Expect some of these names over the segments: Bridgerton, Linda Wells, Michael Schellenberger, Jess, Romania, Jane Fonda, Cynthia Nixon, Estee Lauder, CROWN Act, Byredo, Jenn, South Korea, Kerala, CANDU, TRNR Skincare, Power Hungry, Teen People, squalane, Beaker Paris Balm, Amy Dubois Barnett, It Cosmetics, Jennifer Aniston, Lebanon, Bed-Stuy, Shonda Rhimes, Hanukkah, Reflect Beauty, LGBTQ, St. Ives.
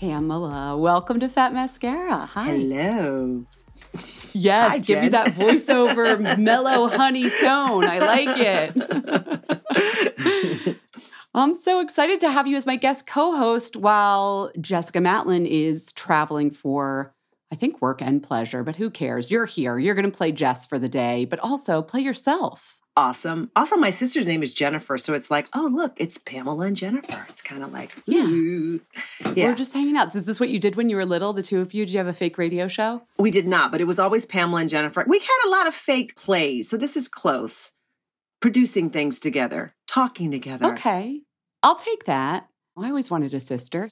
Pamela, welcome to Fat Mascara. Hi. Hello. Yes, hi, give me that voiceover mellow honey tone. I like it. I'm so excited to have you as my guest co-host while Jessica Matlin is traveling for, I think, work and pleasure, but who cares? You're here. You're going to play Jess for the day, but also play yourself. Awesome. Also, my sister's name is Jennifer, so it's like, oh, look, it's Pamela and Jennifer. It's kind of like, ooh. Yeah. We're just hanging out. Is this what you did when you were little, the two of you? Did you have a fake radio show? We did not, but it was always Pamela and Jennifer. We had a lot of fake plays, so this is close. Producing things together, talking together. Okay. I'll take that. I always wanted a sister.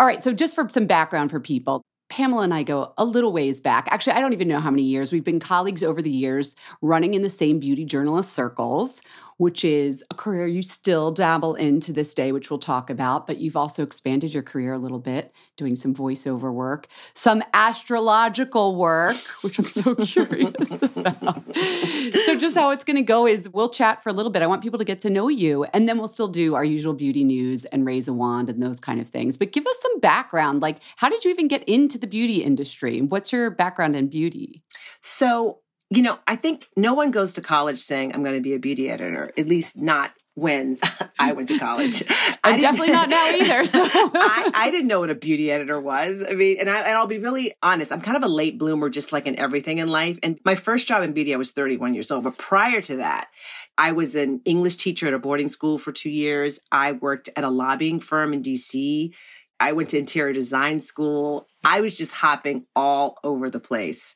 All right, so just for some background for people, Pamela and I go a little ways back. Actually, I don't even know how many years. We've been colleagues over the years running in the same beauty journalist circles, which is a career you still dabble in to this day, which we'll talk about. But you've also expanded your career a little bit, doing some voiceover work, some astrological work, which I'm so curious about. So just how it's going to go is we'll chat for a little bit. I want people to get to know you, and then we'll still do our usual beauty news and raise a wand and those kind of things. But give us some background. Like, how did you even get into the beauty industry? What's your background in beauty? So, you know, I think no one goes to college saying, I'm going to be a beauty editor, at least not when I went to college. I'm definitely not now either. So. I didn't know what a beauty editor was. I mean, and I'll be really honest. I'm kind of a late bloomer, just like in everything in life. And my first job in beauty, I was 31 years old. But prior to that, I was an English teacher at a boarding school for 2 years. I worked at a lobbying firm in DC. I went to interior design school. I was just hopping all over the place.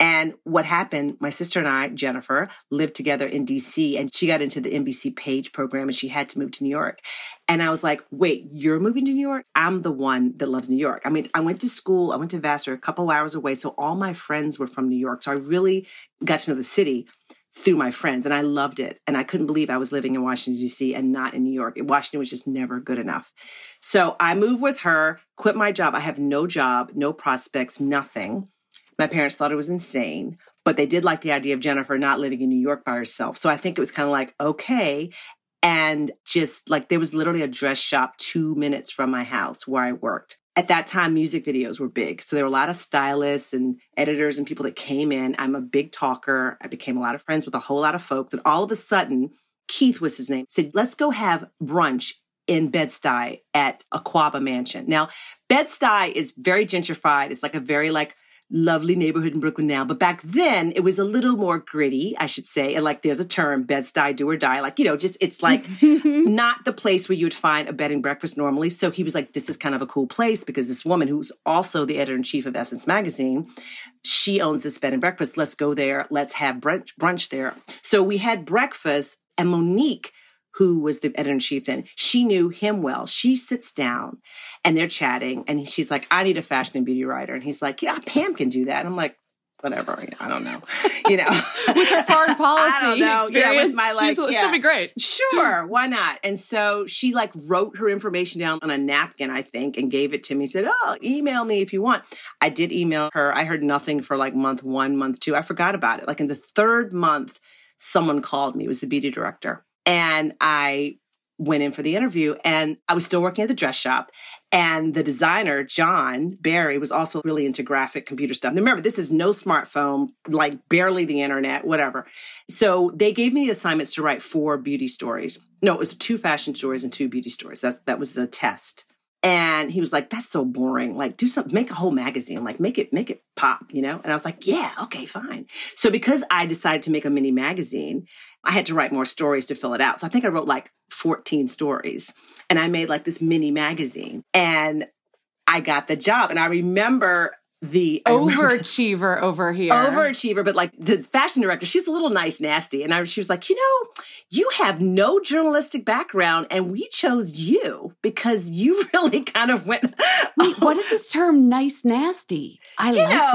And what happened, my sister and I, Jennifer, lived together in DC, and she got into the NBC Page program and she had to move to New York. And I was like, wait, you're moving to New York? I'm the one that loves New York. I mean, I went to school, I went to Vassar, a couple hours away. So all my friends were from New York. So I really got to know the city through my friends, and I loved it. And I couldn't believe I was living in Washington, D.C. and not in New York. Washington was just never good enough. So I moved with her, quit my job. I have no job, no prospects, nothing. My parents thought it was insane, but they did like the idea of Jennifer not living in New York by herself. So I think it was kind of like, okay. And just like there was literally a dress shop 2 minutes from my house where I worked. At that time, music videos were big. So there were a lot of stylists and editors and people that came in. I'm a big talker. I became a lot of friends with a whole lot of folks. And all of a sudden, Keith was his name, said, let's go have brunch in Bed-Stuy at Aquaba Mansion. Now, Bed-Stuy is very gentrified. It's like a very lovely neighborhood in Brooklyn now. But back then, it was a little more gritty, I should say. And there's a term, Bed-Stuy, do or die. It's like not the place where you would find a bed and breakfast normally. So he was like, this is kind of a cool place because this woman who's also the editor-in-chief of Essence Magazine, she owns this bed and breakfast. Let's go there. Let's have brunch there. So we had breakfast, and Monique, who was the editor-in-chief then, she knew him well. She sits down and they're chatting and she's like, I need a fashion and beauty writer. And he's like, yeah, Pam can do that. And I'm like, whatever. I don't know. With her foreign policy. I don't know. Experience, with my she'll be great. Sure. Why not? And so she wrote her information down on a napkin, I think, and gave it to me. Said, oh, email me if you want. I did email her. I heard nothing for month one, month two. I forgot about it. In the third month, someone called me. It was the beauty director. And I went in for the interview, and I was still working at the dress shop. And the designer, John Barry, was also really into graphic computer stuff. Now, remember, this is no smartphone, barely the internet, whatever. So they gave me assignments to write 4 beauty stories. No, it was 2 fashion stories and 2 beauty stories. That was the test. And he was like, that's so boring. Do something, make a whole magazine, make it pop, And I was like, yeah, okay, fine. So because I decided to make a mini magazine, I had to write more stories to fill it out. So I think I wrote 14 stories, and I made this mini magazine, and I got the job. And I remember overachiever over here. Overachiever, but the fashion director, she was a little nice, nasty. And she was like, you have no journalistic background, and we chose you because you really kind of went. Wait, what is this term, nice, nasty? I like that.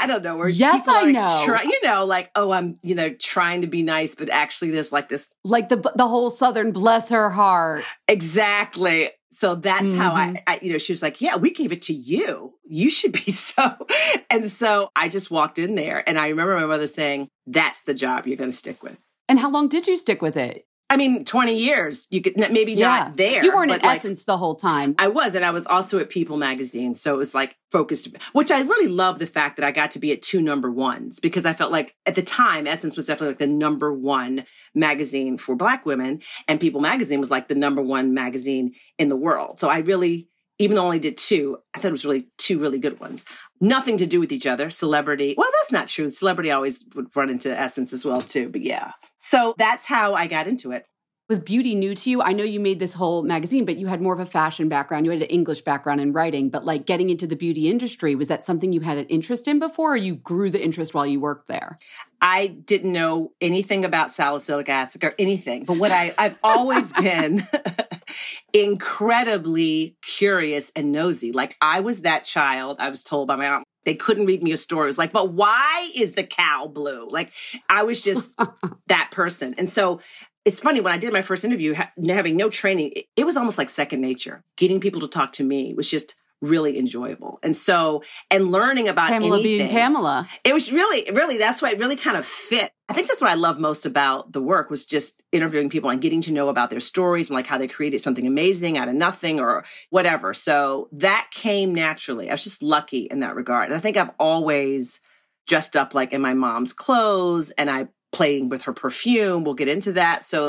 I'm trying to be nice, but actually there's this. The whole Southern, bless her heart. Exactly. So that's how I she was like, yeah, we gave it to you. You should be so. And so I just walked in there, and I remember my mother saying, that's the job you're going to stick with. And how long did you stick with it? 20 years. You could not there. You weren't in Essence the whole time. I was, and I was also at People Magazine. So it was focused, which I really love the fact that I got to be at 2 number ones, because I felt at the time, Essence was definitely the number one magazine for Black women, and People Magazine was the number one magazine in the world. So I really, even though I only did 2, I thought it was really 2 really good ones. Nothing to do with each other. Celebrity. Well, that's not true. Celebrity always would run into Essence as well too, but yeah. So that's how I got into it. Was beauty new to you? I know you made this whole magazine, but you had more of a fashion background. You had an English background in writing, but getting into the beauty industry, was that something you had an interest in before, or you grew the interest while you worked there? I didn't know anything about salicylic acid or anything, but what I've always been incredibly curious and nosy. I was that child, I was told by my aunt, they couldn't read me a story. It was but why is the cow blue? I was just that person. And so it's funny, when I did my first interview, having no training, it was almost like second nature. Getting people to talk to me was just really enjoyable. And so, and learning about anything. Being Pamela. It was really, really, that's why it really kind of fit. I think that's what I love most about the work, was just interviewing people and getting to know about their stories and how they created something amazing out of nothing or whatever. So that came naturally. I was just lucky in that regard. And I think I've always dressed up in my mom's clothes, and I playing with her perfume. We'll get into that. So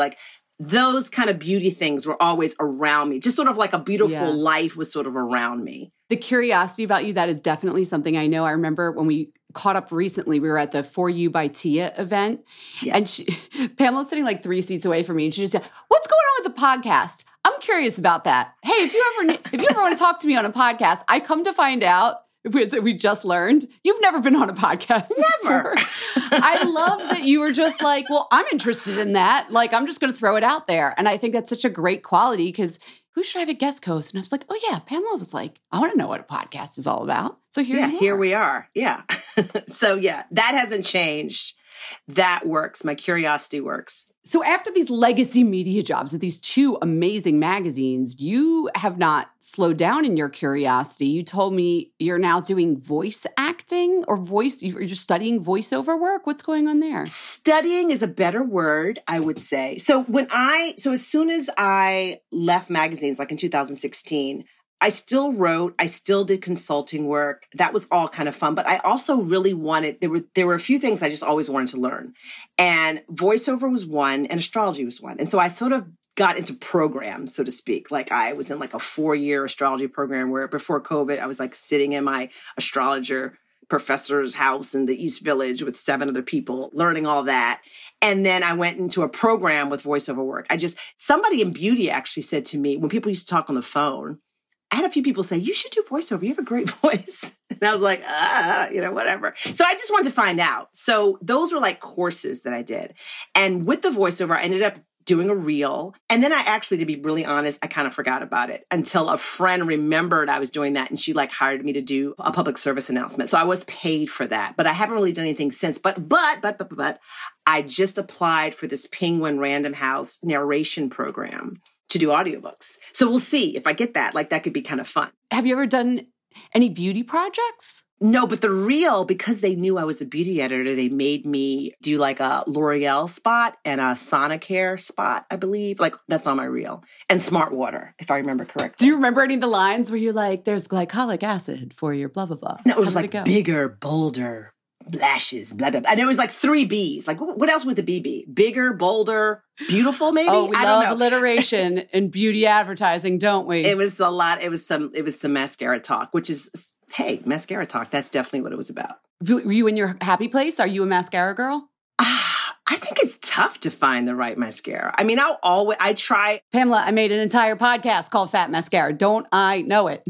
those kind of beauty things were always around me. Just sort of like a beautiful life was sort of around me. The curiosity about you, that is definitely something I know. I remember when we caught up recently, we were at the For You by Tia event. Yes. And Pamela's sitting like 3 seats away from me, and she just said, "What's going on with the podcast? I'm curious about that. Hey, if you ever want to talk to me on a podcast, I come to find out, we just learned, you've never been on a podcast before." Never. I love that you were just like, well, I'm interested in that. Like, I'm just going to throw it out there. And I think that's such a great quality, because who should I have a guest host? And I was like, oh yeah, Pamela was like, I want to know what a podcast is all about. So here we are. Yeah. So yeah, that hasn't changed. That works. My curiosity works. So after these legacy media jobs at these 2 amazing magazines, you have not slowed down in your curiosity. You told me you're now doing voice acting or voice, you're studying voiceover work. What's going on there? Studying is a better word, I would say. So as soon as I left magazines, like in 2016, I still wrote, I still did consulting work. That was all kind of fun, but I also really wanted, there were a few things I just always wanted to learn. And voiceover was one, and astrology was one. And so I sort of got into programs, so to speak. Like I was in like a 4-year astrology program where before COVID, I was like sitting in my astrologer professor's house in the East Village with 7 other people, learning all that. And then I went into a program with voiceover work. Somebody in beauty actually said to me, when people used to talk on the phone, I had a few people say, you should do voiceover. You have a great voice. And I was like, whatever. So I just wanted to find out. So those were like courses that I did. And with the voiceover, I ended up doing a reel. And then I actually, to be really honest, I kind of forgot about it until a friend remembered I was doing that. And she like hired me to do a public service announcement. So I was paid for that, but I haven't really done anything since. But I just applied for this Penguin Random House narration program to do audiobooks. So we'll see if I get that. Like that could be kind of fun. Have you ever done any beauty projects? No, but the reel, because they knew I was a beauty editor, they made me do like a L'Oreal spot and a Sonicare spot, I believe. Like that's on my reel. And Smart Water, if I remember correctly. Do you remember any of the lines where you're like, there's glycolic acid for your blah, blah, blah? No, it was like bigger, bolder, lashes, blah, blah, blah. And it was like 3 B's. Like what else would the B be? Bigger, bolder, beautiful, maybe? Oh, we I love don't know. Alliteration and beauty advertising, don't we? It was a lot. It was some mascara talk, which is, hey, mascara talk. That's definitely what it was about. Were you in your happy place? Are you a mascara girl? I think it's tough to find the right mascara. I mean, I try. Pamela, I made an entire podcast called Fat Mascara. Don't I know it?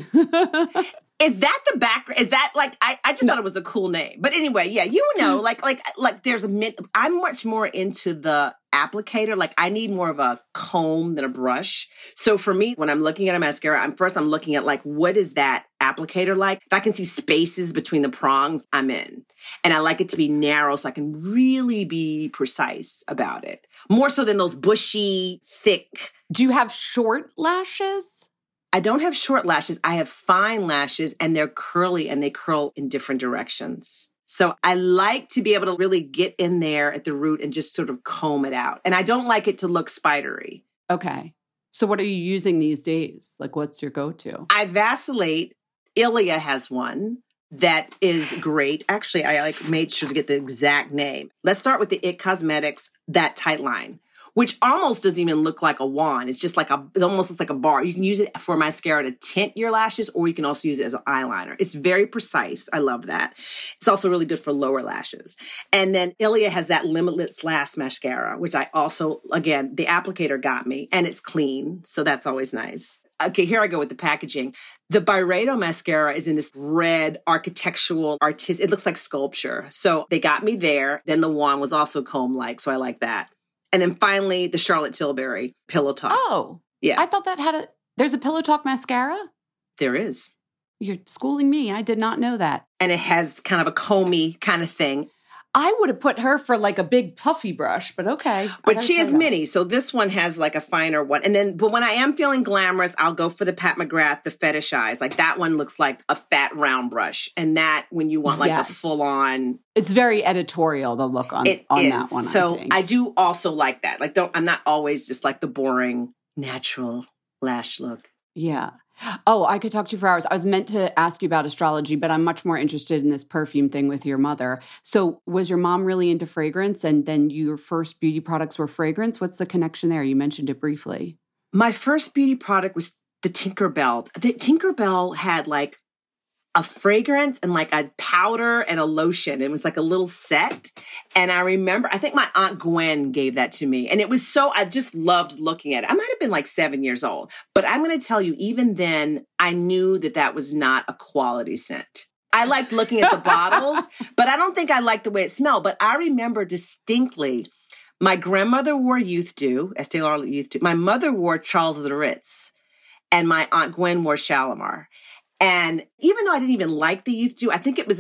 Is that the background? Is that like, I just thought it was a cool name. But anyway, yeah, you know, like there's I'm much more into the applicator. Like I need more of a comb than a brush. So for me, when I'm looking at a mascara, I'm looking at like, what is that applicator like? If I can see spaces between the prongs, I'm in. And I like it to be narrow so I can really be precise about it. More so than those bushy, thick. Do you have short lashes? I don't have short lashes. I have fine lashes, and they're curly and they curl in different directions. So I like to be able to really get in there at the root and just sort of comb it out. And I don't like it to look spidery. Okay. So what are you using these days? Like what's your go-to? I vacillate. Ilia has one that is great. Actually, I like made sure to get the exact name. Let's start with the It Cosmetics, that tight line, which almost doesn't even look like a wand. It's just like it almost looks like a bar. You can use it for mascara to tint your lashes, or you can also use it as an eyeliner. It's very precise. I love that. It's also really good for lower lashes. And then Ilia has that Limitless Last mascara, which I also, again, the applicator got me, and it's clean. So that's always nice. Okay, here I go with the packaging. The Byredo mascara is in this red architectural artistic, it looks like sculpture. So they got me there. Then the wand was also comb-like, so I like that. And then finally, the Charlotte Tilbury Pillow Talk. Oh, yeah. I thought that there's a Pillow Talk mascara? There is. You're schooling me. I did not know that. And it has kind of a comby kind of thing. I would have put her for like a big puffy brush, but okay. But she has many. So this one has like a finer one. And then, but when I am feeling glamorous, I'll go for the Pat McGrath, the Fetish Eyes. Like that one looks like a fat round brush. And that when you want like the full on. It's very editorial, the look on that one. So I do also like that. Like I'm not always just like the boring natural lash look. Yeah. Oh, I could talk to you for hours. I was meant to ask you about astrology, but I'm much more interested in this perfume thing with your mother. So was your mom really into fragrance, and then your first beauty products were fragrance? What's the connection there? You mentioned it briefly. My first beauty product was the Tinkerbell. The Tinkerbell had like a fragrance and like a powder and a lotion. It was like a little set. And I remember, I think my Aunt Gwen gave that to me. And it was so, I just loved looking at it. I might've been like 7 years old, but I'm going to tell you, even then I knew that that was not a quality scent. I liked looking at the bottles, but I don't think I liked the way it smelled. But I remember distinctly, my grandmother wore Youth Dew, Estee Lauder Youth Dew. My mother wore Charles of the Ritz, and my Aunt Gwen wore Shalimar. And even though I didn't even like the Youth Dew, I think it was,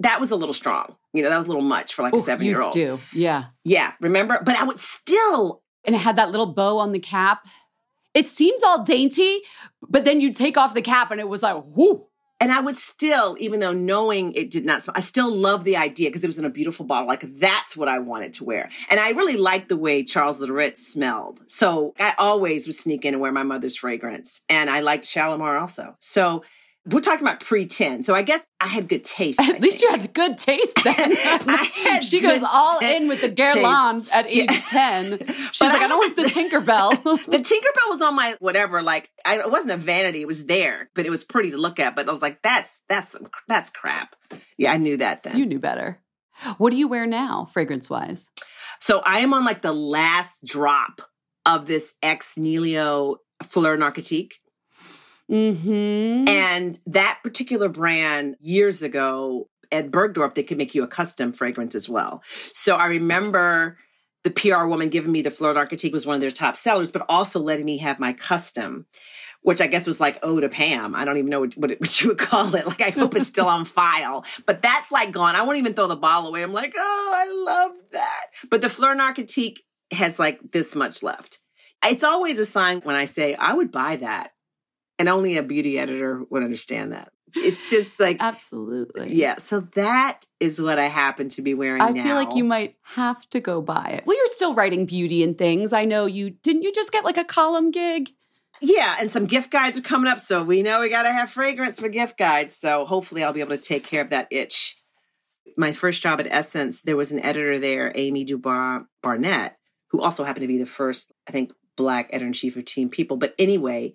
that was a little strong. You know, that was a little much for like a 7-year-old. Youth Dew, yeah. Yeah, remember? But I would still. And it had that little bow on the cap. It seems all dainty, but then you take off the cap and it was like, whoo. And I would still, even though knowing it did not smell, I still loved the idea because it was in a beautiful bottle. Like, that's what I wanted to wear. And I really liked the way Charles of the Ritz smelled. So I always would sneak in and wear my mother's fragrance. And I liked Shalimar also. So we're talking about pre-10. So I guess I had good taste. At least you had good taste then. She goes all in with the Guerlain at age 10. She's like, I don't want the Tinkerbell. The Tinkerbell was on my whatever, like, it wasn't a vanity. It was there, but it was pretty to look at. But I was like, that's crap. Yeah, I knew that then. You knew better. What do you wear now, fragrance-wise? So I am on like the last drop of this ex nihilo Fleur Narcotique. Mm-hmm. And that particular brand years ago at Bergdorf, they could make you a custom fragrance as well. So I remember the PR woman giving me the Fleur Narcotique was one of their top sellers, but also letting me have my custom, which I guess was like ode to Pam. I don't even know what you would call it. Like, I hope it's still on file, but that's like gone. I won't even throw the bottle away. I'm like, oh, I love that. But the Fleur Narcotique has like this much left. It's always a sign when I say I would buy that. And only a beauty editor would understand that. It's just like... Absolutely. Yeah. So that is what I happen to be wearing now. I feel like you might have to go buy it. Well, you're still writing beauty and things. I know you... Didn't you just get like a column gig? Yeah. And some gift guides are coming up. So we know we got to have fragrance for gift guides. So hopefully I'll be able to take care of that itch. My first job at Essence, there was an editor there, Amy Dubois Barnett, who also happened to be the first, I think, Black editor-in-chief of Teen People. But anyway...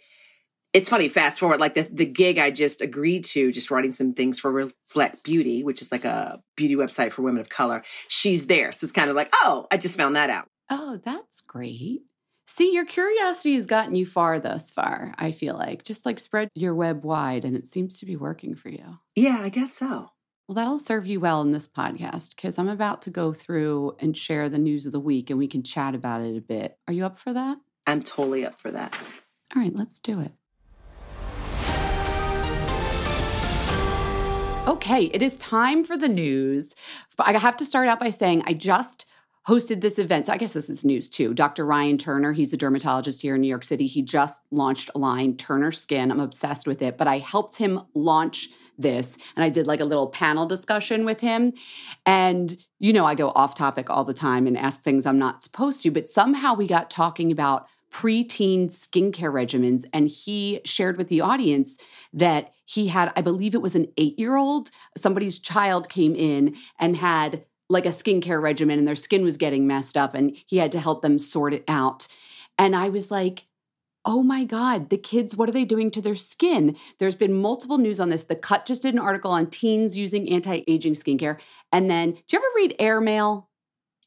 It's funny, fast forward, like the gig I just agreed to, just writing some things for Reflect Beauty, which is like a beauty website for women of color. She's there. So it's kind of like, oh, I just found that out. Oh, that's great. See, your curiosity has gotten you far thus far, I feel like. Just like spread your web wide, and it seems to be working for you. Yeah, I guess so. Well, that'll serve you well in this podcast because I'm about to go through and share the news of the week, and we can chat about it a bit. Are you up for that? I'm totally up for that. All right, let's do it. Okay, it is time for the news. I have to start out by saying I just hosted this event. So I guess this is news too. Dr. Ryan Turner, he's a dermatologist here in New York City. He just launched a line, Turner Skin. I'm obsessed with it, but I helped him launch this. And I did like a little panel discussion with him. And, you know, I go off topic all the time and ask things I'm not supposed to, but somehow we got talking about preteen skincare regimens. And he shared with the audience that he had, I believe it was an 8-year-old, somebody's child came in and had like a skincare regimen and their skin was getting messed up and he had to help them sort it out. And I was like, oh my God, the kids, what are they doing to their skin? There's been multiple news on this. The Cut just did an article on teens using anti-aging skincare. And then, did you ever read Airmail?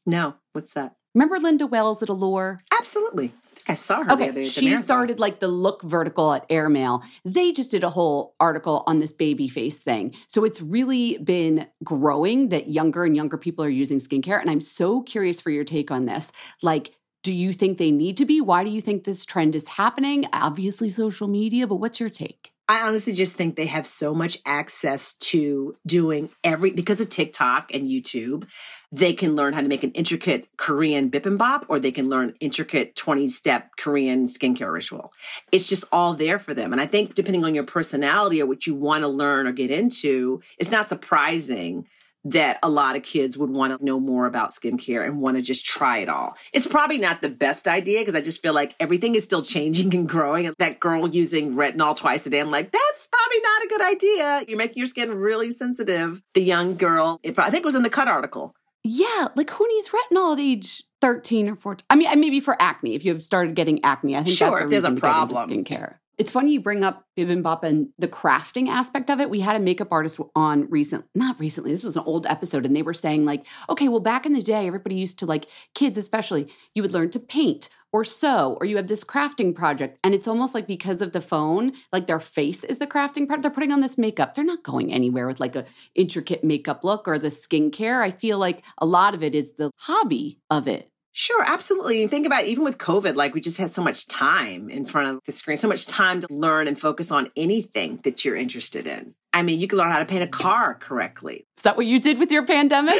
No. What's that? Remember Linda Wells at Allure? Absolutely. I think I saw her the other day. She started like the look vertical at Airmail. They just did a whole article on this baby face thing. So it's really been growing that younger and younger people are using skincare. And I'm so curious for your take on this. Like, do you think they need to be? Why do you think this trend is happening? Obviously social media, but what's your take? I honestly just think they have so much access to doing because of TikTok and YouTube, they can learn how to make an intricate Korean bibimbap, or they can learn intricate 20-step Korean skincare ritual. It's just all there for them. And I think depending on your personality or what you want to learn or get into, it's not surprising that a lot of kids would want to know more about skincare and want to just try it all. It's probably not the best idea because I just feel like everything is still changing and growing. And that girl using retinol twice a day, I'm like, that's probably not a good idea. You're making your skin really sensitive. The young girl, I think it was in the Cut article. Yeah, like who needs retinol at age 13 or 14? I mean, maybe for acne, if you've started getting acne, I think that's a reason to get into skincare. It's funny you bring up bibimbap and the crafting aspect of it. We had a makeup artist on not recently, this was an old episode, and they were saying like, okay, well, back in the day, everybody used to, like kids especially, you would learn to paint or sew, or you have this crafting project. And it's almost like because of the phone, like their face is the crafting part. They're putting on this makeup. They're not going anywhere with like a intricate makeup look or the skincare. I feel like a lot of it is the hobby of it. Sure, absolutely. And think about it, even with COVID, like we just had so much time in front of the screen, so much time to learn and focus on anything that you're interested in. I mean, you can learn how to paint a car correctly. Is that what you did with your pandemic?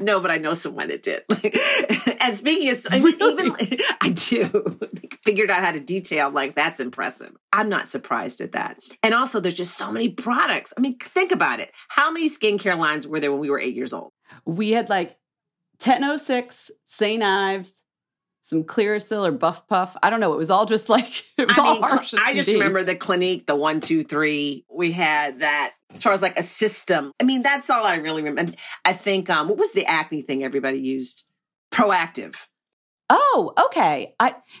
No, but I know someone that did. And speaking of, I do. Figured out how to detail, like that's impressive. I'm not surprised at that. And also there's just so many products. I mean, think about it. How many skincare lines were there when we were 8 years old? We had like 1006, St. Ives, some Clearasil or Buff Puff. I don't know. It was all just like, all harsh. I just remember the Clinique, the 1, 2, 3. We had that as far as like a system. I mean, that's all I really remember. I think, what was the acne thing everybody used? Proactive. Oh, okay.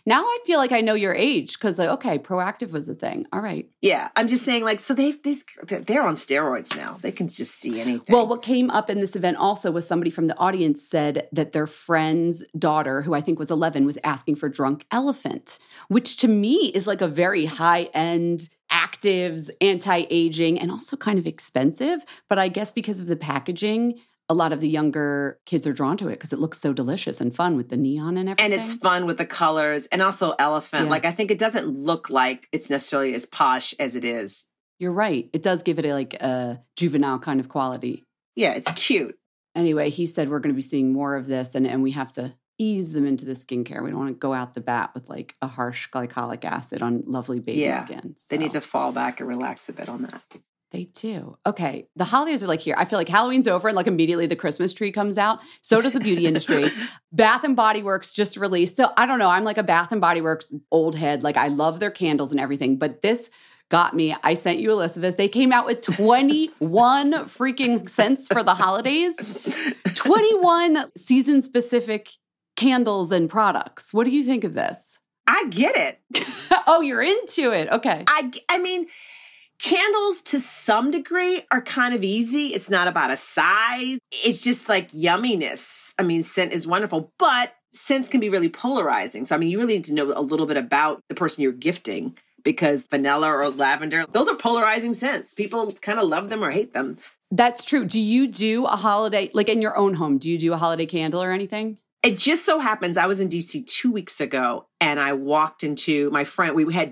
Now I feel like I know your age because like, okay, Proactive was a thing. All right. Yeah. I'm just saying like, so they're on steroids now. They can just see anything. Well, what came up in this event also was somebody from the audience said that their friend's daughter, who I think was 11, was asking for Drunk Elephant, which to me is like a very high-end actives, anti-aging, and also kind of expensive. But I guess because of the packaging, a lot of the younger kids are drawn to it because it looks so delicious and fun with the neon and everything. And it's fun with the colors and also elephant. Yeah. Like, I think it doesn't look like it's necessarily as posh as it is. You're right. It does give it a juvenile kind of quality. Yeah, it's cute. Anyway, he said, we're going to be seeing more of this and we have to ease them into the skincare. We don't want to go out the bat with like a harsh glycolic acid on lovely baby skin. So. They need to fall back and relax a bit on that. They do. Okay. The holidays are like here. I feel like Halloween's over and like immediately the Christmas tree comes out. So does the beauty industry. Bath and Body Works just released. So I don't know. I'm like a Bath and Body Works old head. Like I love their candles and everything, but this got me. I sent you, Elizabeth. They came out with 21 freaking scents for the holidays. 21 season-specific candles and products. What do you think of this? I get it. Oh, you're into it. Okay. I mean... Candles, to some degree, are kind of easy. It's not about a size. It's just like yumminess. I mean, scent is wonderful, but scents can be really polarizing. So, I mean, you really need to know a little bit about the person you're gifting because vanilla or lavender, those are polarizing scents. People kind of love them or hate them. That's true. Do you do a holiday, like in your own home, do you do a holiday candle or anything? It just so happens I was in D.C. 2 weeks ago and I walked into my friend. We were having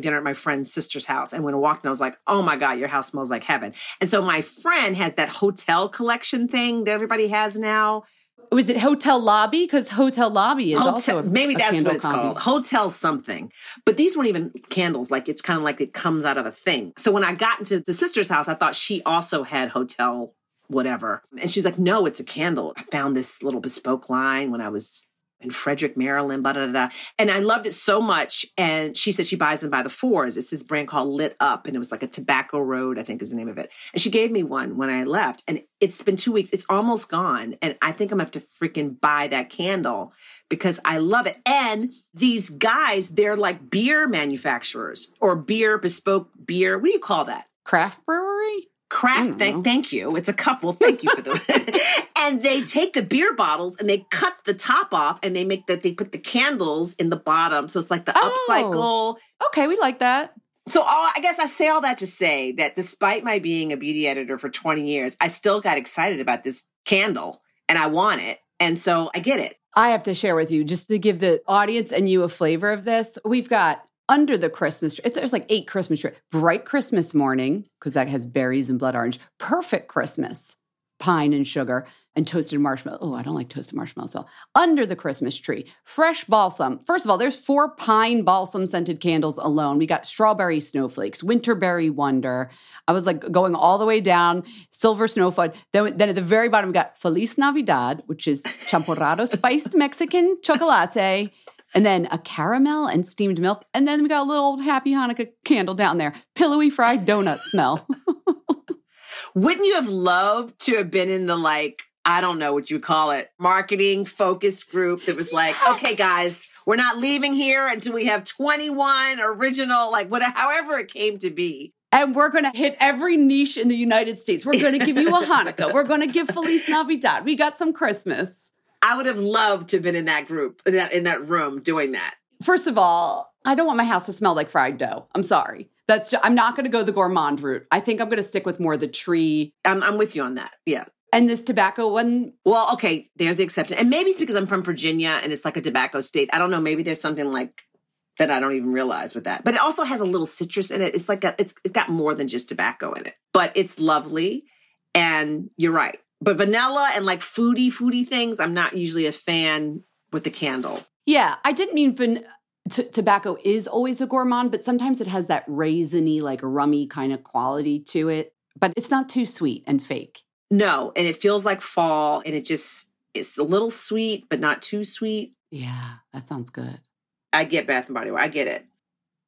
dinner at my friend's sister's house. And when I walked in, I was like, oh my God, your house smells like heaven. And so my friend had that hotel collection thing that everybody has now. Was it Hotel Lobby? Because Hotel Lobby is also maybe that's what it's called. Hotel something. But these weren't even candles. Like it's kind of like it comes out of a thing. So when I got into the sister's house, I thought she also had hotel whatever. And she's like, no, it's a candle. I found this little bespoke line when I was in Frederick, Maryland, blah, blah, blah. And I loved it so much. And she said she buys them by the fours. It's this brand called Lit Up. And it was like a Tobacco Road, I think is the name of it. And she gave me one when I left. And it's been 2 weeks. It's almost gone. And I think I'm going to have to freaking buy that candle because I love it. And these guys, they're like beer manufacturers or beer, bespoke beer. What do you call that? Craft brewery? Craft, thank you. It's a couple. Thank you for the. And they take the beer bottles and they cut the top off and they make that. They put the candles in the bottom, so it's like the upcycle. Okay, we like that. So I guess I say all that to say that despite my being a beauty editor for 20 years, I still got excited about this candle and I want it, and so I get it. I have to share with you just to give the audience and you a flavor of this. We've got. Under the Christmas tree, there's like 8 Christmas trees. Bright Christmas Morning, because that has berries and blood orange. Perfect Christmas. pine and sugar, and toasted marshmallow. Oh, I don't like toasted marshmallows at all. Under the Christmas tree, fresh balsam. First of all, there's 4 pine balsam-scented candles alone. We got strawberry snowflakes, winterberry wonder. I was like going all the way down, silver snowflake. Then at the very bottom, we got Feliz Navidad, which is champurrado spiced Mexican chocolate, and then a caramel and steamed milk. And then we got a little happy Hanukkah candle down there. Pillowy fried donut smell. Wouldn't you have loved to have been in the, like, I don't know what you call it, marketing focus group that was like, yes, okay, guys, we're not leaving here until we have 21 original, like, whatever, however it came to be. And we're going to hit every niche in the United States. We're going to give you a Hanukkah. We're going to give Feliz Navidad. We got some Christmas. I would have loved to have been in that group, in that room doing that. First of all, I don't want my house to smell like fried dough. I'm sorry. I'm not going to go the gourmand route. I think I'm going to stick with more the tree. I'm with you on that. Yeah. And this tobacco one? Well, okay, there's the exception. And maybe it's because I'm from Virginia and it's like a tobacco state. I don't know. Maybe there's something like that I don't even realize with that. But it also has a little citrus in it. It's like it's got more than just tobacco in it. But it's lovely. And you're right. But vanilla and like foodie things, I'm not usually a fan with the candle. Yeah, I didn't mean tobacco is always a gourmand, but sometimes it has that raisiny, like rummy kind of quality to it. But it's not too sweet and fake. No, and it feels like fall, and it's a little sweet, but not too sweet. Yeah, that sounds good. I get Bath and Body Works. I get it.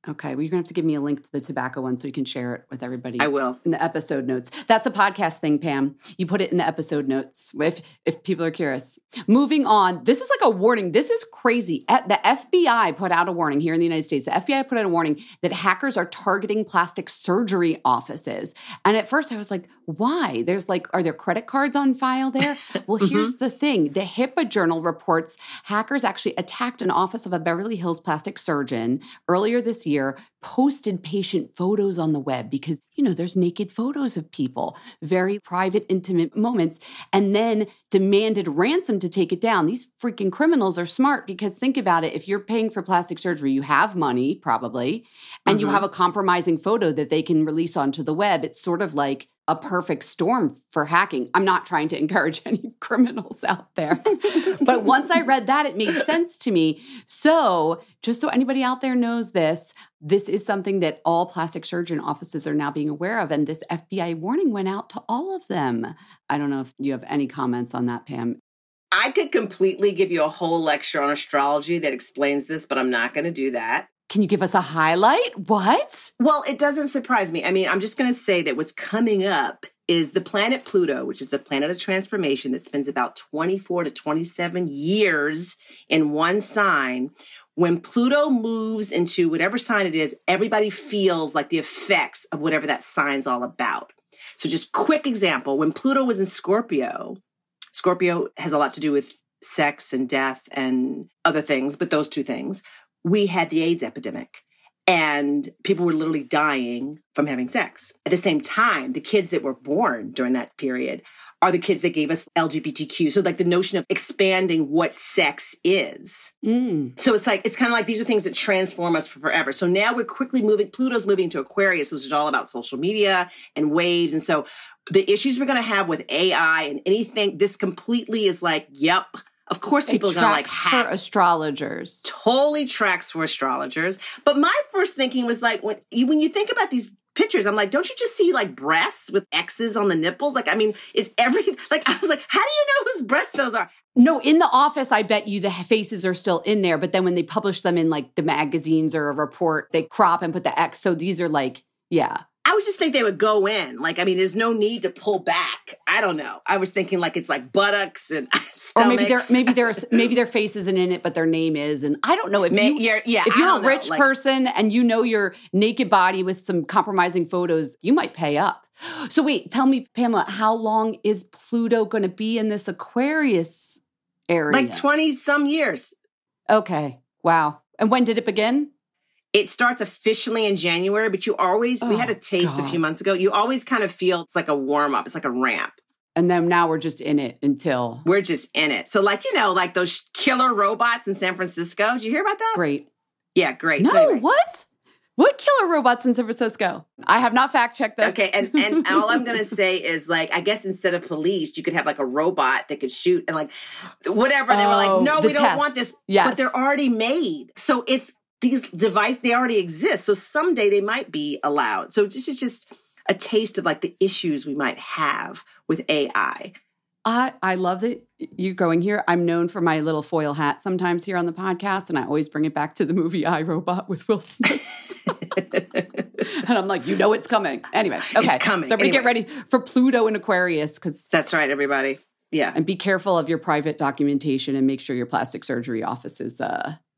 Okay, well, you're going to have to give me a link to the tobacco one so you can share it with everybody. I will. In the episode notes. That's a podcast thing, Pam. You put it in the episode notes if people are curious. Moving on. This is like a warning. This is crazy. The FBI put out a warning here in the United States. The FBI put out a warning that hackers are targeting plastic surgery offices. And at first I was like, why? Are there credit cards on file there? Well, here's the thing. The HIPAA Journal reports hackers actually attacked an office of a Beverly Hills plastic surgeon earlier this year, posted patient photos on the web because, you know, there's naked photos of people, very private, intimate moments, and then demanded ransom to take it down. These freaking criminals are smart because think about it. If you're paying for plastic surgery, you have money probably, and you have a compromising photo that they can release onto the web. It's sort of like a perfect storm for hacking. I'm not trying to encourage any criminals out there. But once I read that, it made sense to me. So just so anybody out there knows this is something that all plastic surgeon offices are now being aware of. And this FBI warning went out to all of them. I don't know if you have any comments on that, Pam. I could completely give you a whole lecture on astrology that explains this, but I'm not going to do that. Can you give us a highlight? What? Well, it doesn't surprise me. I mean, I'm just going to say that what's coming up is the planet Pluto, which is the planet of transformation that spends about 24 to 27 years in one sign. When Pluto moves into whatever sign it is, everybody feels like the effects of whatever that sign's all about. So just quick example, when Pluto was in Scorpio, Scorpio has a lot to do with sex and death and other things, but those two things. We had the AIDS epidemic, and people were literally dying from having sex. At the same time, the kids that were born during that period are the kids that gave us LGBTQ. So like the notion of expanding what sex is. So it's kind of like these are things that transform us for forever. So now we're quickly moving, Pluto's moving to Aquarius, which is all about social media and waves. And so the issues we're going to have with AI and anything, this completely is like, yep. Of course, people are going to like hack. For astrologers. Totally tracks for astrologers. But my first thinking was like, when you think about these pictures, I'm like, don't you just see like breasts with X's on the nipples? Like, I mean, is everything, like, I was like, how do you know whose breasts those are? No, in the office, I bet you the faces are still in there. But then when they publish them in like the magazines or a report, they crop and put the X. So these are like, yeah. I would just think they would go in. Like, I mean, there's no need to pull back. I don't know. I was thinking like it's like buttocks and stomachs. Or maybe their face isn't in it, but their name is. And I don't know if you're a rich person and you know your naked body with some compromising photos, you might pay up. So wait, tell me, Pamela, how long is Pluto going to be in this Aquarius area? Like 20 some years. Okay. Wow. And when did it begin? It starts officially in January, but you always, we had a taste a few months ago. You always kind of feel it's like a warm up. It's like a ramp. And then now we're just in it until. We're just in it. So like, you know, like those killer robots in San Francisco. Did you hear about that? Great. Yeah, great. No, so anyway. What? What killer robots in San Francisco? I have not fact-checked this. Okay, and all I'm going to say is, like, I guess instead of police, you could have, like, a robot that could shoot and, like, whatever. They were like, no, we don't want this. Yes. But they're already made. So it's these devices, they already exist. So someday they might be allowed. So this is just a taste of, like, the issues we might have with AI. I love that you're going here. I'm known for my little foil hat sometimes here on the podcast, and I always bring it back to the movie I, Robot with Will Smith. And I'm like, you know it's coming. Anyway, okay. It's coming. So everybody get ready for Pluto and Aquarius. That's right, everybody. Yeah. And be careful of your private documentation and make sure your plastic surgery office is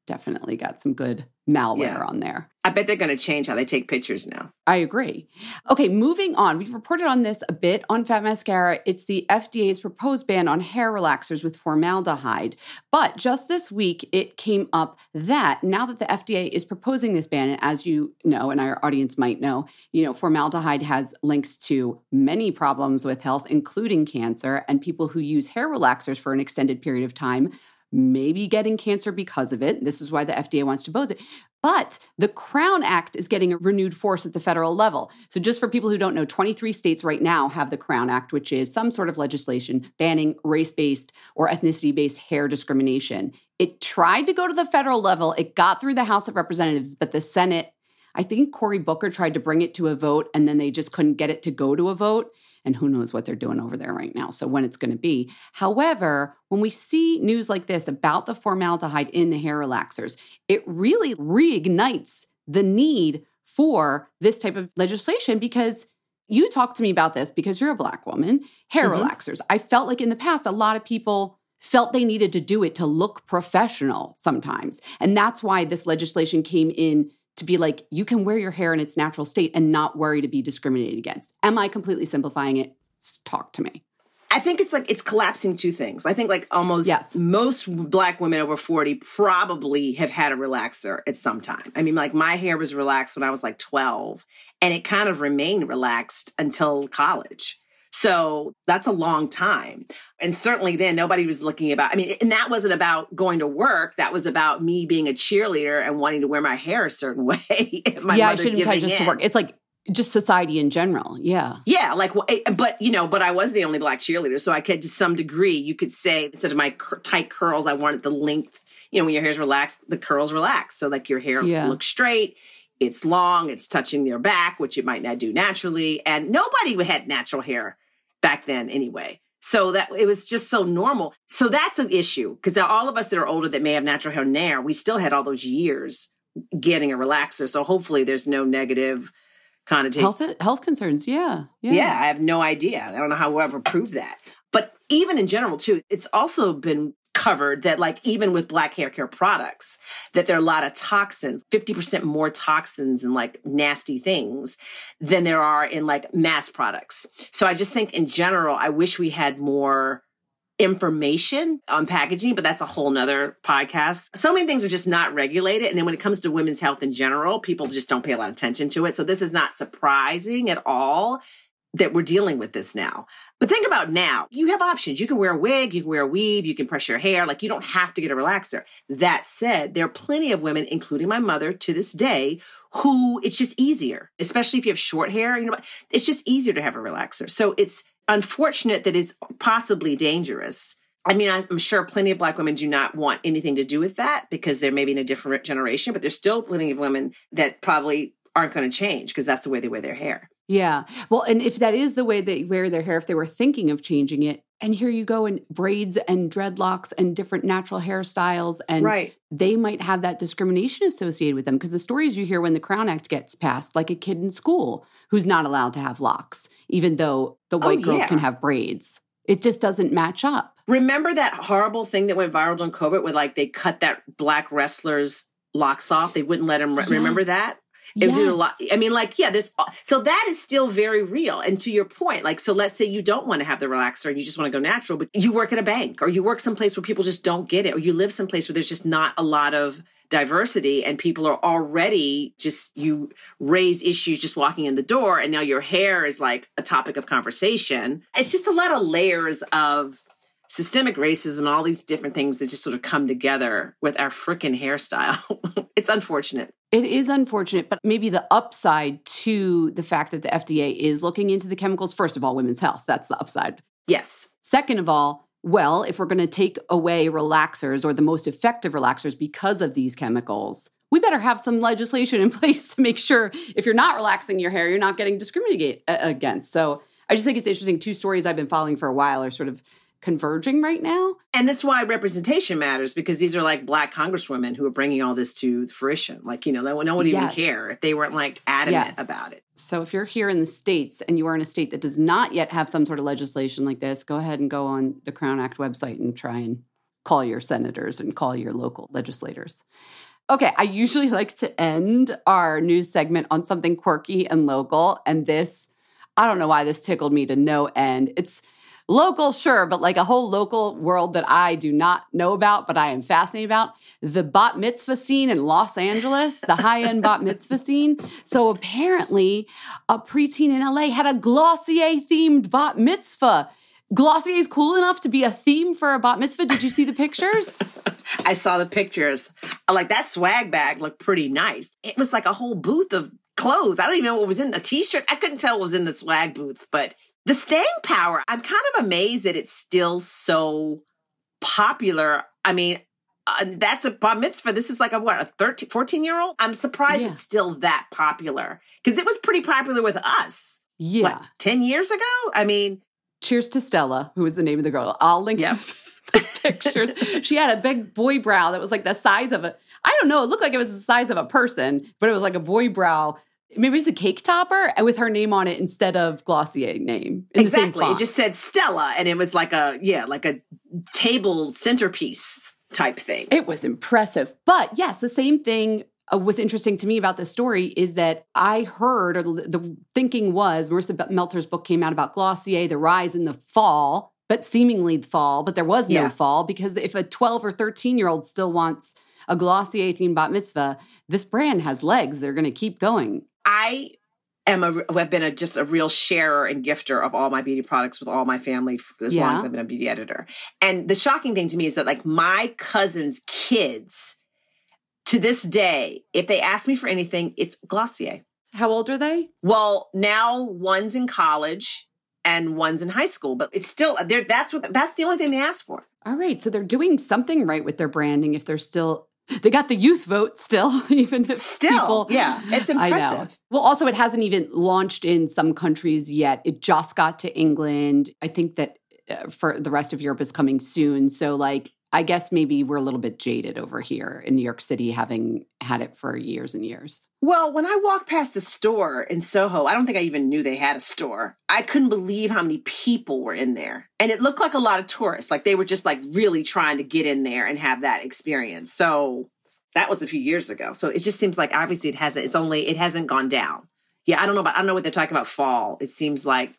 definitely got some good malware on there. I bet they're going to change how they take pictures now. I agree. Okay, moving on. We've reported on this a bit on Fat Mascara. It's the FDA's proposed ban on hair relaxers with formaldehyde. But just this week, it came up that now that the FDA is proposing this ban, and as you know, and our audience might know, you know, formaldehyde has links to many problems with health, including cancer, and people who use hair relaxers for an extended period of time maybe getting cancer because of it. This is why the FDA wants to oppose it. But the Crown Act is getting a renewed force at the federal level. So just for people who don't know, 23 states right now have the Crown Act, which is some sort of legislation banning race-based or ethnicity-based hair discrimination. It tried to go to the federal level. It got through the House of Representatives, but the Senate, I think Cory Booker tried to bring it to a vote, and then they just couldn't get it to go to a vote. And who knows what they're doing over there right now, so when it's going to be. However, when we see news like this about the formaldehyde in the hair relaxers, it really reignites the need for this type of legislation because you talked to me about this because you're a Black woman, hair relaxers. I felt like in the past, a lot of people felt they needed to do it to look professional sometimes. And that's why this legislation came in to be like, you can wear your hair in its natural state and not worry to be discriminated against. Am I completely simplifying it? Talk to me. I think it's like it's collapsing two things. I think like almost most Black women over 40 probably have had a relaxer at some time. I mean, like my hair was relaxed when I was like 12 and it kind of remained relaxed until college. So that's a long time. And certainly then nobody was looking about, I mean, and that wasn't about going to work. That was about me being a cheerleader and wanting to wear my hair a certain way. I shouldn't tie just to work. It's like just society in general. Yeah. Yeah. Like, well, but I was the only Black cheerleader. So I could, to some degree, you could say instead of my tight curls, I wanted the length, you know, when your hair's relaxed, the curls relax. So like your hair looks straight. It's long, it's touching your back, which you might not do naturally. And nobody had natural hair back then anyway. So that it was just so normal. So that's an issue because all of us that are older that may have natural hair now, we still had all those years getting a relaxer. So hopefully there's no negative connotation. Health concerns, yeah. Yeah, I have no idea. I don't know how we'll ever prove that. But even in general too, it's also been covered that like even with Black hair care products, that there are a lot of toxins, 50% more toxins and like nasty things than there are in like mass products. So I just think in general, I wish we had more information on packaging, but that's a whole nother podcast. So many things are just not regulated. And then when it comes to women's health in general, people just don't pay a lot of attention to it. So this is not surprising at all that we're dealing with this now. But think about now, you have options. You can wear a wig, you can wear a weave, you can press your hair. Like you don't have to get a relaxer. That said, there are plenty of women, including my mother to this day, who it's just easier, especially if you have short hair, you know, it's just easier to have a relaxer. So it's unfortunate that it's possibly dangerous. I mean, I'm sure plenty of Black women do not want anything to do with that because they're maybe in a different generation, but there's still plenty of women that probably aren't going to change because that's the way they wear their hair. Yeah. Well, and if that is the way they wear their hair, if they were thinking of changing it, and here you go in braids and dreadlocks and different natural hairstyles, and they might have that discrimination associated with them. Because the stories you hear when the Crown Act gets passed, like a kid in school who's not allowed to have locks, even though the white girls can have braids. It just doesn't match up. Remember that horrible thing that went viral during COVID where like they cut that Black wrestler's locks off? They wouldn't let him remember that? It was a lot. I mean, like, there's so that is still very real. And to your point, like, so let's say you don't want to have the relaxer and you just want to go natural, but you work at a bank or you work someplace where people just don't get it, or you live someplace where there's just not a lot of diversity and people are already just, you raise issues just walking in the door and now your hair is like a topic of conversation. It's just a lot of layers of systemic racism, all these different things that just sort of come together with our frickin' hairstyle. It's unfortunate. It is unfortunate, but maybe the upside to the fact that the FDA is looking into the chemicals, first of all, women's health. That's the upside. Yes. Second of all, well, if we're going to take away relaxers or the most effective relaxers because of these chemicals, we better have some legislation in place to make sure if you're not relaxing your hair, you're not getting discriminated against. So I just think it's interesting. Two stories I've been following for a while are sort of converging right now. And that's why representation matters, because these are like Black congresswomen who are bringing all this to fruition. Like, you know, no one would even care if they weren't like adamant about it. So if you're here in the States and you are in a state that does not yet have some sort of legislation like this, go ahead and go on the Crown Act website and try and call your senators and call your local legislators. Okay, I usually like to end our news segment on something quirky and local. And this, I don't know why this tickled me to no end. It's local, sure, but like a whole local world that I do not know about, but I am fascinated about. The bat mitzvah scene in Los Angeles, the high-end bat mitzvah scene. So apparently a preteen in LA had a Glossier-themed bat mitzvah. Glossier is cool enough to be a theme for a bat mitzvah. Did you see the pictures? I saw the pictures. Like, that swag bag looked pretty nice. It was like a whole booth of clothes. I don't even know what was in the t-shirt. I couldn't tell what was in the swag booth, but the staying power, I'm kind of amazed that it's still so popular. I mean, that's a bat mitzvah. This is like a 13, 14-year-old? I'm surprised it's still that popular, because it was pretty popular with us. Yeah. What, 10 years ago? I mean, cheers to Stella, who is the name of the girl. I'll link to the pictures. She had a big boy brow that was like the size of a, I don't know, it looked like it was the size of a person, but it was like a boy brow. Maybe it's a cake topper with her name on it instead of Glossier name. Exactly. It just said Stella, and it was like a table centerpiece type thing. It was impressive. But yes, the same thing was interesting to me about this story is that I heard, or the thinking was, Marissa Meltzer's book came out about Glossier, the rise in the fall, but seemingly fall, but there was no fall, because if a 12 or 13-year-old still wants a Glossier-themed bat mitzvah, this brand has legs. They're going to keep going. I have been a real sharer and gifter of all my beauty products with all my family as long as I've been a beauty editor. And the shocking thing to me is that, like, my cousin's kids to this day, if they ask me for anything, it's Glossier. How old are they? Well, now one's in college and one's in high school, but it's still that's the only thing they ask for. All right, so they're doing something right with their branding if they're still. They got the youth vote still, even if people... yeah, it's impressive. Well, also, it hasn't even launched in some countries yet. It just got to England. I think that for the rest of Europe is coming soon. So, like, I guess maybe we're a little bit jaded over here in New York City, having had it for years and years. Well, when I walked past the store in Soho, I don't think I even knew they had a store. I couldn't believe how many people were in there. And it looked like a lot of tourists. Like, they were just like really trying to get in there and have that experience. So that was a few years ago. So it just seems like obviously it hasn't gone down. Yeah, I don't know what they're talking about fall. It seems like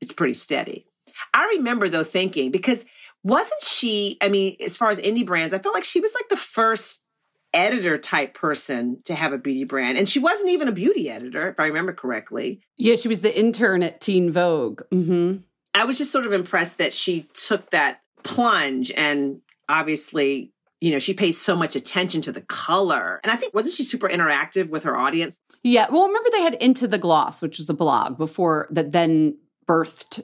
it's pretty steady. I remember though thinking, because wasn't she, I mean, as far as indie brands, I felt like she was like the first editor type person to have a beauty brand. And she wasn't even a beauty editor, if I remember correctly. Yeah, she was the intern at Teen Vogue. Mm-hmm. I was just sort of impressed that she took that plunge, and obviously, you know, she pays so much attention to the color. And I think, wasn't she super interactive with her audience? Yeah, well, remember they had Into the Gloss, which was the blog before that then birthed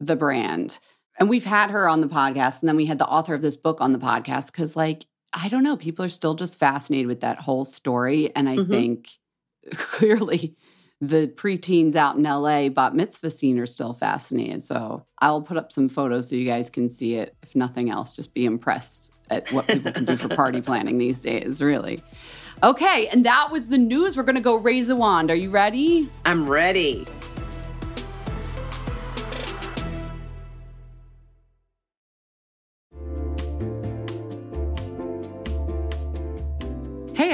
the brand. And we've had her on the podcast, and then we had the author of this book on the podcast, because, like, I don't know, people are still just fascinated with that whole story. And I think clearly the preteens out in LA bat mitzvah scene are still fascinated. So I'll put up some photos so you guys can see it. If nothing else, just be impressed at what people can do for party planning these days, really. Okay, and that was the news. We're going to go raise a wand. Are you ready? I'm ready. Hey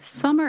Summer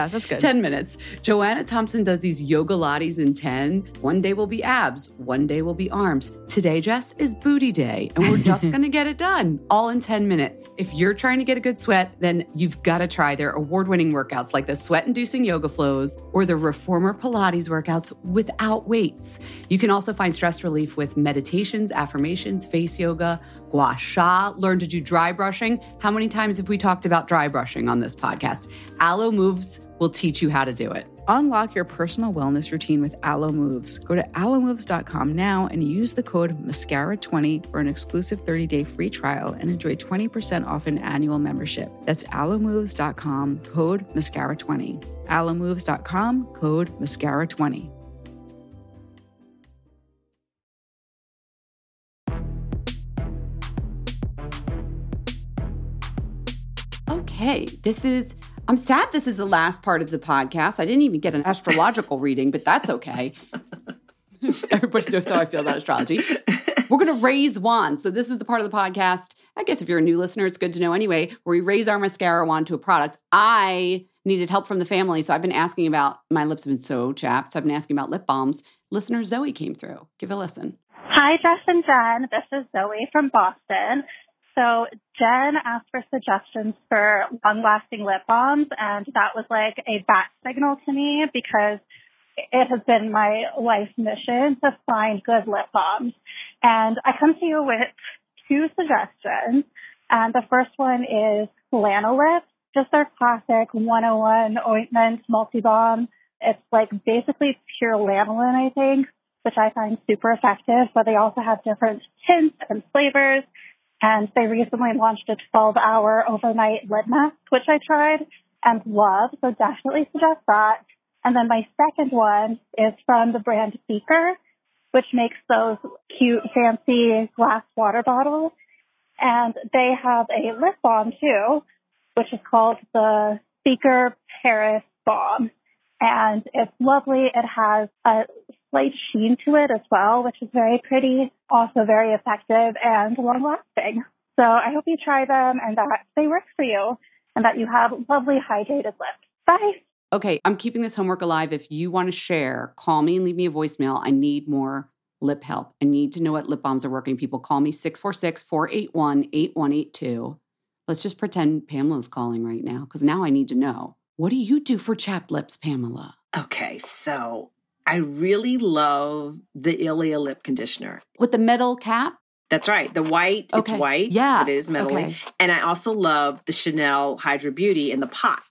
Yeah, that's good. 10 minutes. Joanna Thompson does these yoga lattes in 10. One day will be abs. One day will be arms. Today, Jess, is booty day. And we're just going to get it done all in 10 minutes. If you're trying to get a good sweat, then you've got to try their award-winning workouts like the sweat-inducing yoga flows or the reformer Pilates workouts without weights. You can also find stress relief with meditations, affirmations, face yoga, gua sha, learn to do dry brushing. How many times have we talked about dry brushing on this podcast? Aloe Moves will teach you how to do it. Unlock your personal wellness routine with Aloe Moves. Go to aloemoves.com now and use the code MASCARA20 for an exclusive 30-day free trial and enjoy 20% off an annual membership. That's aloemoves.com, code MASCARA20. aloemoves.com, code MASCARA20. Okay, I'm sad this is the last part of the podcast. I didn't even get an astrological reading, but that's okay. Everybody knows how I feel about astrology. We're going to raise wands. So this is the part of the podcast, I guess if you're a new listener, it's good to know anyway, where we raise our mascara wand to a product. I needed help from the family, so I've been asking about, my lips have been so chapped, so I've been asking about lip balms. Listener Zoe came through. Give a listen. Hi, Jess and Jen. This is Zoe from Boston. So Jen asked for suggestions for long-lasting lip balms, and that was like a bat signal to me because it has been my life mission to find good lip balms. And I come to you with two suggestions. And the first one is Lanolip, just their classic 101 ointment multi-balm. It's like basically pure lanolin, I think, which I find super effective, but they also have different tints and flavors. And they recently launched a 12-hour overnight lid mask, which I tried and loved, so definitely suggest that. And then my second one is from the brand Beaker, which makes those cute, fancy glass water bottles. And they have a lip balm, too, which is called the Beaker Paris Balm. And it's lovely. It has a light sheen to it as well, which is very pretty, also very effective and long-lasting. So I hope you try them and that they work for you and that you have lovely hydrated lips. Bye. Okay, I'm keeping this homework alive. If you want to share, call me and leave me a voicemail. I need more lip help. I need to know what lip balms are working. People, call me 646-481-8182. Let's just pretend Pamela's calling right now because now I need to know. What do you do for chapped lips, Pamela? Okay, so I really love the Ilia lip conditioner. With the metal cap? That's right. The white. Okay. It's white. Yeah. It is metal. Okay. And I also love the Chanel Hydra Beauty in the pot.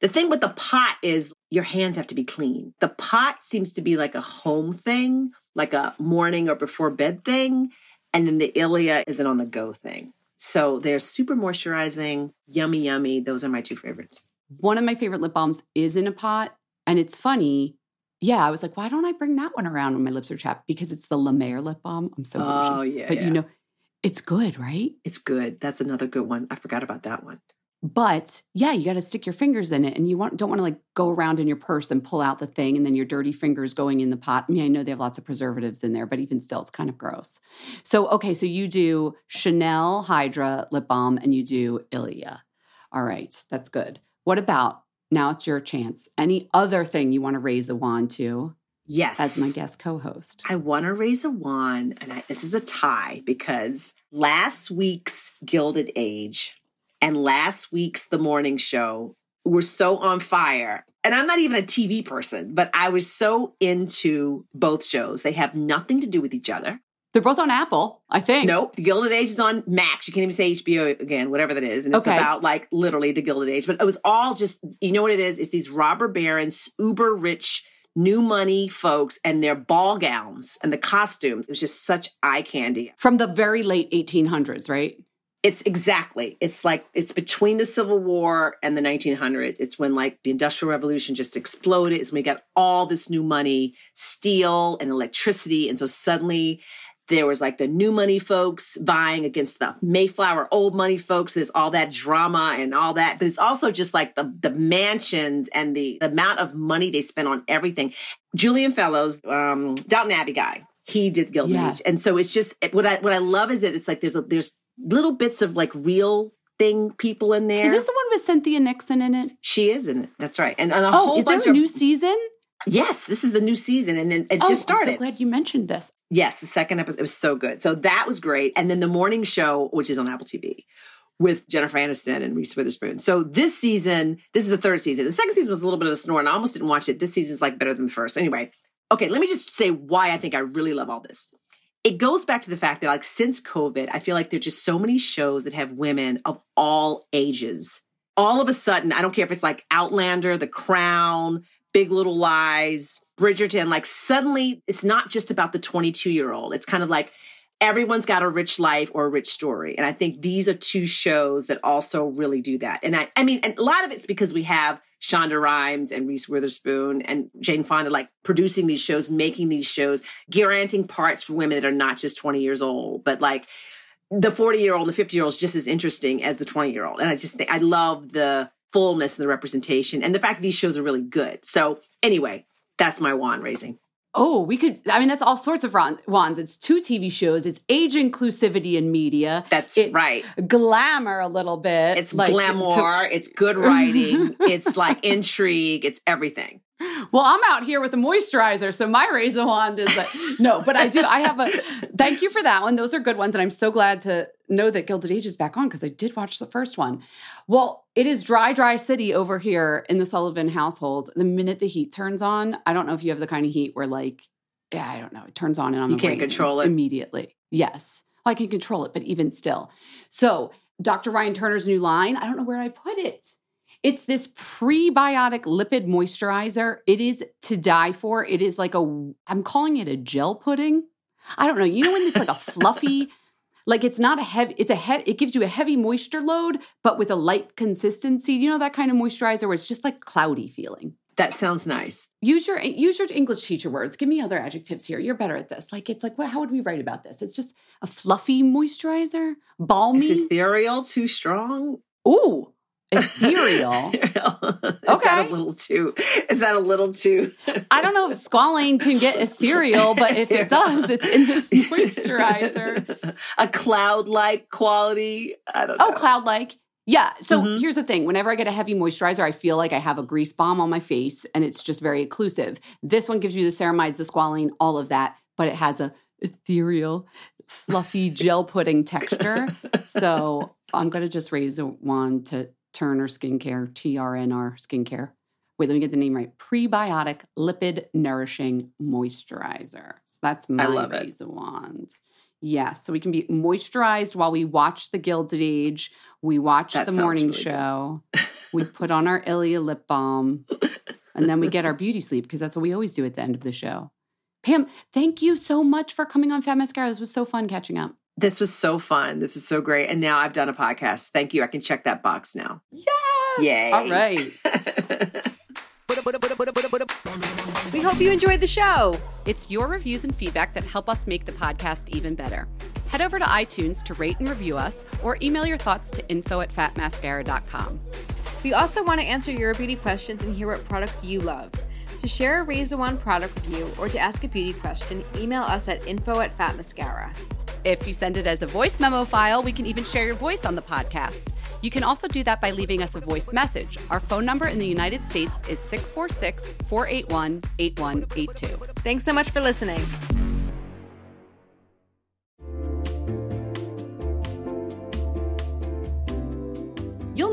The thing with the pot is your hands have to be clean. The pot seems to be like a home thing, like a morning or before bed thing. And then the Ilia is an on-the-go thing. So they're super moisturizing, yummy, yummy. Those are my two favorites. One of my favorite lip balms is in a pot. And it's funny. Yeah, I was like, why don't I bring that one around when my lips are chapped? Because it's the La Mer lip balm. I'm so yeah. But you know, it's good, right? It's good. That's another good one. I forgot about that one. But yeah, you got to stick your fingers in it and you don't want to like go around in your purse and pull out the thing and then your dirty fingers going in the pot. I mean, I know they have lots of preservatives in there, but even still, it's kind of gross. So, okay, so you do Chanel Hydra lip balm and you do Ilia. All right, that's good. What about? Now it's your chance. Any other thing you want to raise a wand to? Yes. As my guest co-host. I want to raise a wand, and this is a tie because last week's Gilded Age and last week's The Morning Show were so on fire. And I'm not even a TV person, but I was so into both shows. They have nothing to do with each other. They're both on Apple, I think. Nope. The Gilded Age is on Max. You can't even say HBO again, whatever that is. And it's about like literally the Gilded Age. But it was all just, you know what it is? It's these robber barons, uber rich, new money folks and their ball gowns and the costumes. It was just such eye candy. From the very late 1800s, right? It's between the Civil War and the 1900s. It's when like the Industrial Revolution just exploded. It's when we got all this new money, steel and electricity. And so suddenly there was like the new money folks vying against the Mayflower old money folks. There's all that drama and all that. But it's also just like the mansions and the amount of money they spent on everything. Julian Fellowes, Downton Abbey guy, he did Gilded Age. And so it's just, what I love is that it's like there's little bits of like real thing people in there. Is this the one with Cynthia Nixon in it? She is in it. That's right. And a whole bunch of... Oh, is there a new season? Yes, this is the new season. And then it just started. I'm so glad you mentioned this. Yes, the second episode. It was so good. So that was great. And then The Morning Show, which is on Apple TV, with Jennifer Aniston and Reese Witherspoon. So this season, this is the third season. The second season was a little bit of a snore and I almost didn't watch it. This season's like better than the first. Anyway, okay, let me just say why I think I really love all this. It goes back to the fact that like since COVID, I feel like there's just so many shows that have women of all ages. All of a sudden, I don't care if it's like Outlander, The Crown, Big Little Lies, Bridgerton, like suddenly it's not just about the 22-year-old. It's kind of like everyone's got a rich life or a rich story. And I think these are two shows that also really do that. And I mean, and a lot of it's because we have Shonda Rhimes and Reese Witherspoon and Jane Fonda, like producing these shows, making these shows, guaranteeing parts for women that are not just 20 years old, but like the 40-year-old, the 50-year-old is just as interesting as the 20-year-old. And I just think I love the fullness and the representation and the fact that these shows are really good. So anyway, that's my wand raising. Oh, we could, I mean, that's all sorts of wands. It's 2 TV shows. It's age inclusivity in media. That's right. Glamour a little bit. It's like, glamour. It's good writing. It's like intrigue. It's everything. Well, I'm out here with a moisturizer, so my razor wand is like, no, but I do. I have a, thank you for that one. Those are good ones. And I'm so glad to know that Gilded Age is back on because I did watch the first one. Well, it is dry, dry city over here in the Sullivan household. The minute the heat turns on, I don't know if you have the kind of heat where like, yeah, I don't know. It turns on and I'm amazing. You can't control it. Immediately. Yes. Well, I can control it, but even still. So Dr. Ryan Turner's new line, I don't know where I put it. It's this prebiotic lipid moisturizer. It is to die for. It is like a, I'm calling it a gel pudding. I don't know. You know when it's like a fluffy, like it's not a heavy, it's a heavy, it gives you a heavy moisture load, but with a light consistency. You know that kind of moisturizer where it's just like cloudy feeling. That sounds nice. Use your English teacher words. Give me other adjectives here. You're better at this. Like, it's like, well, how would we write about this? It's just a fluffy moisturizer, balmy. Is ethereal too strong? Ooh. Ethereal. Is that a little too? I don't know if squalane can get ethereal, but if it does, it's in this moisturizer. A cloud-like quality. I don't know. Oh, cloud-like. Yeah. So here's the thing. Whenever I get a heavy moisturizer, I feel like I have a grease bomb on my face and it's just very occlusive. This one gives you the ceramides, the squalane, all of that, but it has a ethereal, fluffy gel pudding texture. So I'm going to just raise a wand to Turner Skincare, TRNR Skincare. Wait, let me get the name right. Prebiotic Lipid Nourishing Moisturizer. So that's my razor wand. Yeah, so we can be moisturized while we watch The Gilded Age. We watch The Morning Show. We put on our Ilia lip balm. And then we get our beauty sleep because that's what we always do at the end of the show. Pam, thank you so much for coming on Fat Mascara. This was so fun catching up. This was so fun. This is so great. And now I've done a podcast. Thank you. I can check that box now. Yes! Yay. All right. We hope you enjoyed the show. It's your reviews and feedback that help us make the podcast even better. Head over to iTunes to rate and review us or email your thoughts to info@fatmascara.com. We also want to answer your beauty questions and hear what products you love. To share a Razor Wand product review or to ask a beauty question, email us at info@fatmascara. If you send it as a voice memo file, we can even share your voice on the podcast. You can also do that by leaving us a voice message. Our phone number in the United States is 646-481-8182. Thanks so much for listening. You'll